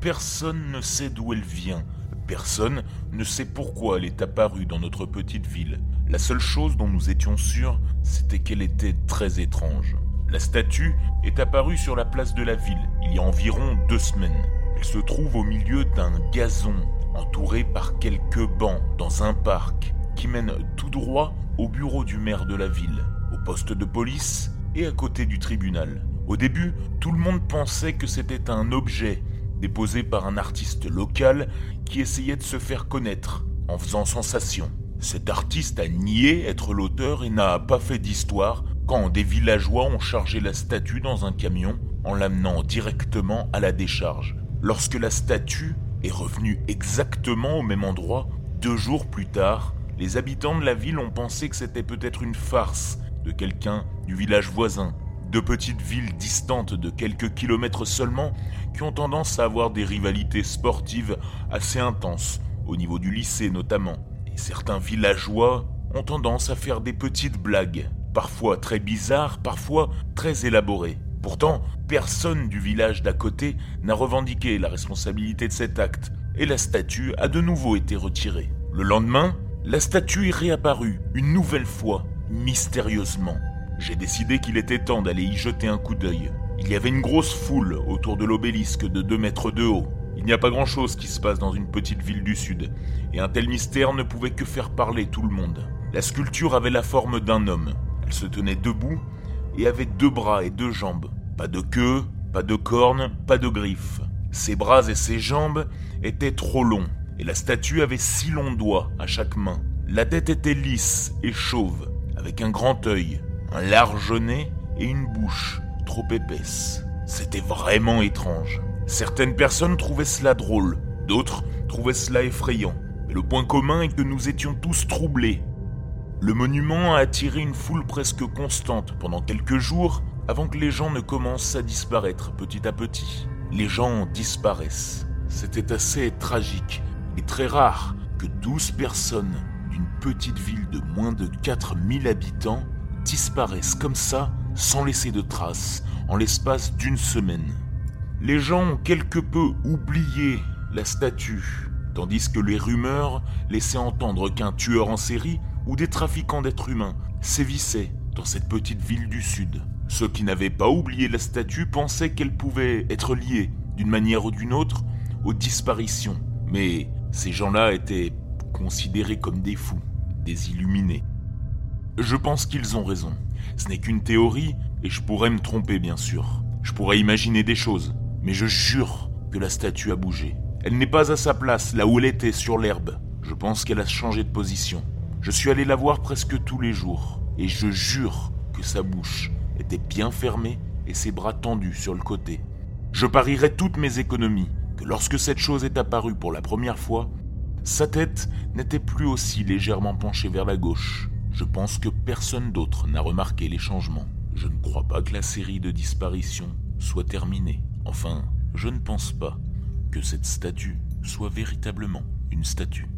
Personne ne sait d'où elle vient, personne ne sait pourquoi elle est apparue dans notre petite ville. La seule chose dont nous étions sûrs, c'était qu'elle était très étrange. La statue est apparue sur la place de la ville, il y a environ 2 semaines. Elle se trouve au milieu d'un gazon, entouré par quelques bancs, dans un parc, qui mène tout droit au bureau du maire de la ville, au poste de police et à côté du tribunal. Au début, tout le monde pensait que c'était un objet déposé par un artiste local qui essayait de se faire connaître en faisant sensation. Cet artiste a nié être l'auteur et n'a pas fait d'histoire quand des villageois ont chargé la statue dans un camion en l'amenant directement à la décharge. Lorsque la statue est revenue exactement au même endroit, 2 jours plus tard, les habitants de la ville ont pensé que c'était peut-être une farce de quelqu'un du village voisin. 2 petites villes distantes de quelques kilomètres seulement qui ont tendance à avoir des rivalités sportives assez intenses, au niveau du lycée notamment. Et certains villageois ont tendance à faire des petites blagues, parfois très bizarres, parfois très élaborées. Pourtant, personne du village d'à côté n'a revendiqué la responsabilité de cet acte, et la statue a de nouveau été retirée. Le lendemain, la statue est réapparue, une nouvelle fois, mystérieusement. J'ai décidé qu'il était temps d'aller y jeter un coup d'œil. Il y avait une grosse foule autour de l'obélisque de 2 mètres de haut. Il n'y a pas grand-chose qui se passe dans une petite ville du sud, et un tel mystère ne pouvait que faire parler tout le monde. La sculpture avait la forme d'un homme. Elle se tenait debout et avait 2 bras et 2 jambes. Pas de queue, pas de cornes, pas de griffes. Ses bras et ses jambes étaient trop longs, et la statue avait 6 longs doigts à chaque main. La tête était lisse et chauve, avec un grand œil, un large nez et une bouche trop épaisse. C'était vraiment étrange. Certaines personnes trouvaient cela drôle, d'autres trouvaient cela effrayant. Mais le point commun est que nous étions tous troublés. Le monument a attiré une foule presque constante pendant quelques jours avant que les gens ne commencent à disparaître petit à petit. Les gens disparaissent. C'était assez tragique et très rare que 12 personnes d'une petite ville de moins de 4000 habitants disparaissent comme ça, sans laisser de traces, en l'espace d'1 semaine. Les gens ont quelque peu oublié la statue, tandis que les rumeurs laissaient entendre qu'un tueur en série ou des trafiquants d'êtres humains sévissaient dans cette petite ville du sud. Ceux qui n'avaient pas oublié la statue pensaient qu'elle pouvait être liée, d'une manière ou d'une autre, aux disparitions. Mais ces gens-là étaient considérés comme des fous, des illuminés. Je pense qu'ils ont raison. Ce n'est qu'une théorie, et je pourrais me tromper bien sûr. Je pourrais imaginer des choses, mais je jure que la statue a bougé. Elle n'est pas à sa place, là où elle était, sur l'herbe. Je pense qu'elle a changé de position. Je suis allé la voir presque tous les jours, et je jure que sa bouche était bien fermée et ses bras tendus sur le côté. Je parierais toutes mes économies que lorsque cette chose est apparue pour la première fois, sa tête n'était plus aussi légèrement penchée vers la gauche. Je pense que personne d'autre n'a remarqué les changements. Je ne crois pas que la série de disparitions soit terminée. Enfin, je ne pense pas que cette statue soit véritablement une statue.